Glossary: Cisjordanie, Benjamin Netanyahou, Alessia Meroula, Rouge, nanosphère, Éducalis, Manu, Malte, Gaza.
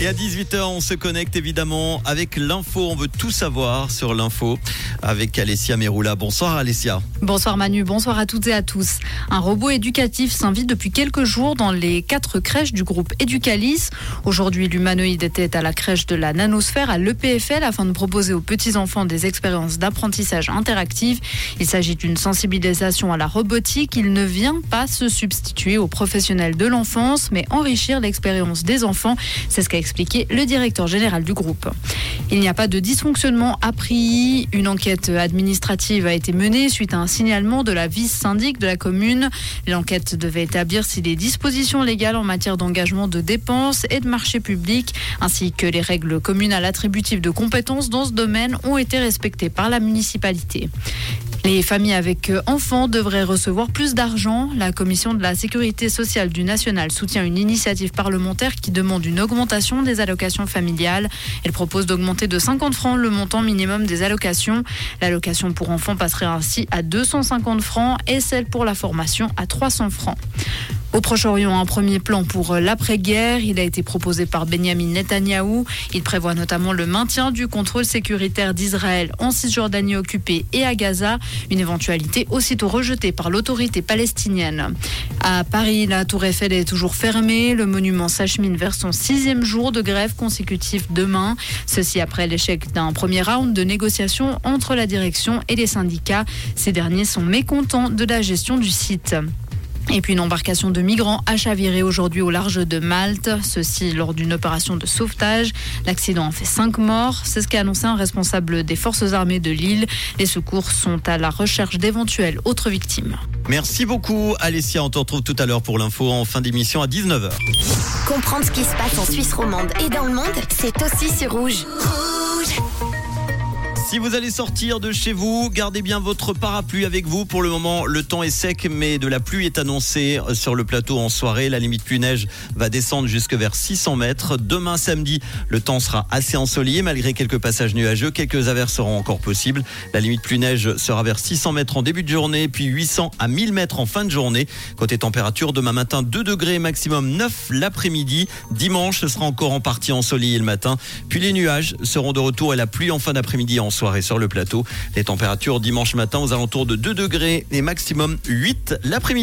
Et à 18h, on se connecte évidemment avec l'info. On veut tout savoir sur l'info avec Alessia Meroula. Bonsoir Alessia. Bonsoir Manu, bonsoir à toutes et à tous. Un robot éducatif s'invite depuis quelques jours dans les 4 crèches du groupe Éducalis. Aujourd'hui, l'humanoïde était à la crèche de la nanosphère à l'EPFL afin de proposer aux petits-enfants des expériences d'apprentissage interactives. Il s'agit d'une sensibilisation à la robotique. Il ne vient pas se substituer aux professionnels de l'enfance, mais enrichir l'expérience des enfants. C'est ce qu'a expliqué le directeur général du groupe. Il n'y a pas de dysfonctionnement a priori. Une enquête administrative a été menée suite à un signalement de la vice-syndic de la commune. L'enquête devait établir si les dispositions légales en matière d'engagement de dépenses et de marché public, ainsi que les règles communales attributives de compétences dans ce domaine, ont été respectées par la municipalité. Les familles avec enfants devraient recevoir plus d'argent. La commission de la sécurité sociale du national soutient une initiative parlementaire qui demande une augmentation des allocations familiales. Elle propose d'augmenter de 50 francs le montant minimum des allocations. L'allocation pour enfants passerait ainsi à 250 francs et celle pour la formation à 300 francs. Au Proche-Orient, un premier plan pour l'après-guerre. Il a été proposé par Benjamin Netanyahou. Il prévoit notamment le maintien du contrôle sécuritaire d'Israël en Cisjordanie occupée et à Gaza, une éventualité aussitôt rejetée par l'autorité palestinienne. À Paris, la Tour Eiffel est toujours fermée. Le monument s'achemine vers son 6e jour de grève consécutif demain. Ceci après l'échec d'un premier round de négociations entre la direction et les syndicats. Ces derniers sont mécontents de la gestion du site. Et puis une embarcation de migrants a chaviré aujourd'hui au large de Malte, ceci lors d'une opération de sauvetage. L'accident a fait 5 morts, c'est ce qu'a annoncé un responsable des forces armées de l'île. Les secours sont à la recherche d'éventuelles autres victimes. Merci beaucoup Alessia, on te retrouve tout à l'heure pour l'info en fin d'émission à 19h. Comprendre ce qui se passe en Suisse romande et dans le monde, c'est aussi sur Rouge. Si vous allez sortir de chez vous, gardez bien votre parapluie avec vous. Pour le moment, le temps est sec, mais de la pluie est annoncée sur le plateau en soirée. La limite pluie-neige va descendre jusque vers 600 mètres. Demain, samedi, le temps sera assez ensoleillé, malgré quelques passages nuageux. Quelques averses seront encore possibles. La limite pluie-neige sera vers 600 mètres en début de journée, puis 800 à 1000 mètres en fin de journée. Côté température, demain matin, 2 degrés, maximum 9 l'après-midi. Dimanche, ce sera encore en partie ensoleillé le matin. Puis les nuages seront de retour et la pluie en fin d'après-midi en soirée sur le plateau. Les températures dimanche matin aux alentours de 2 degrés et maximum 8 l'après-midi.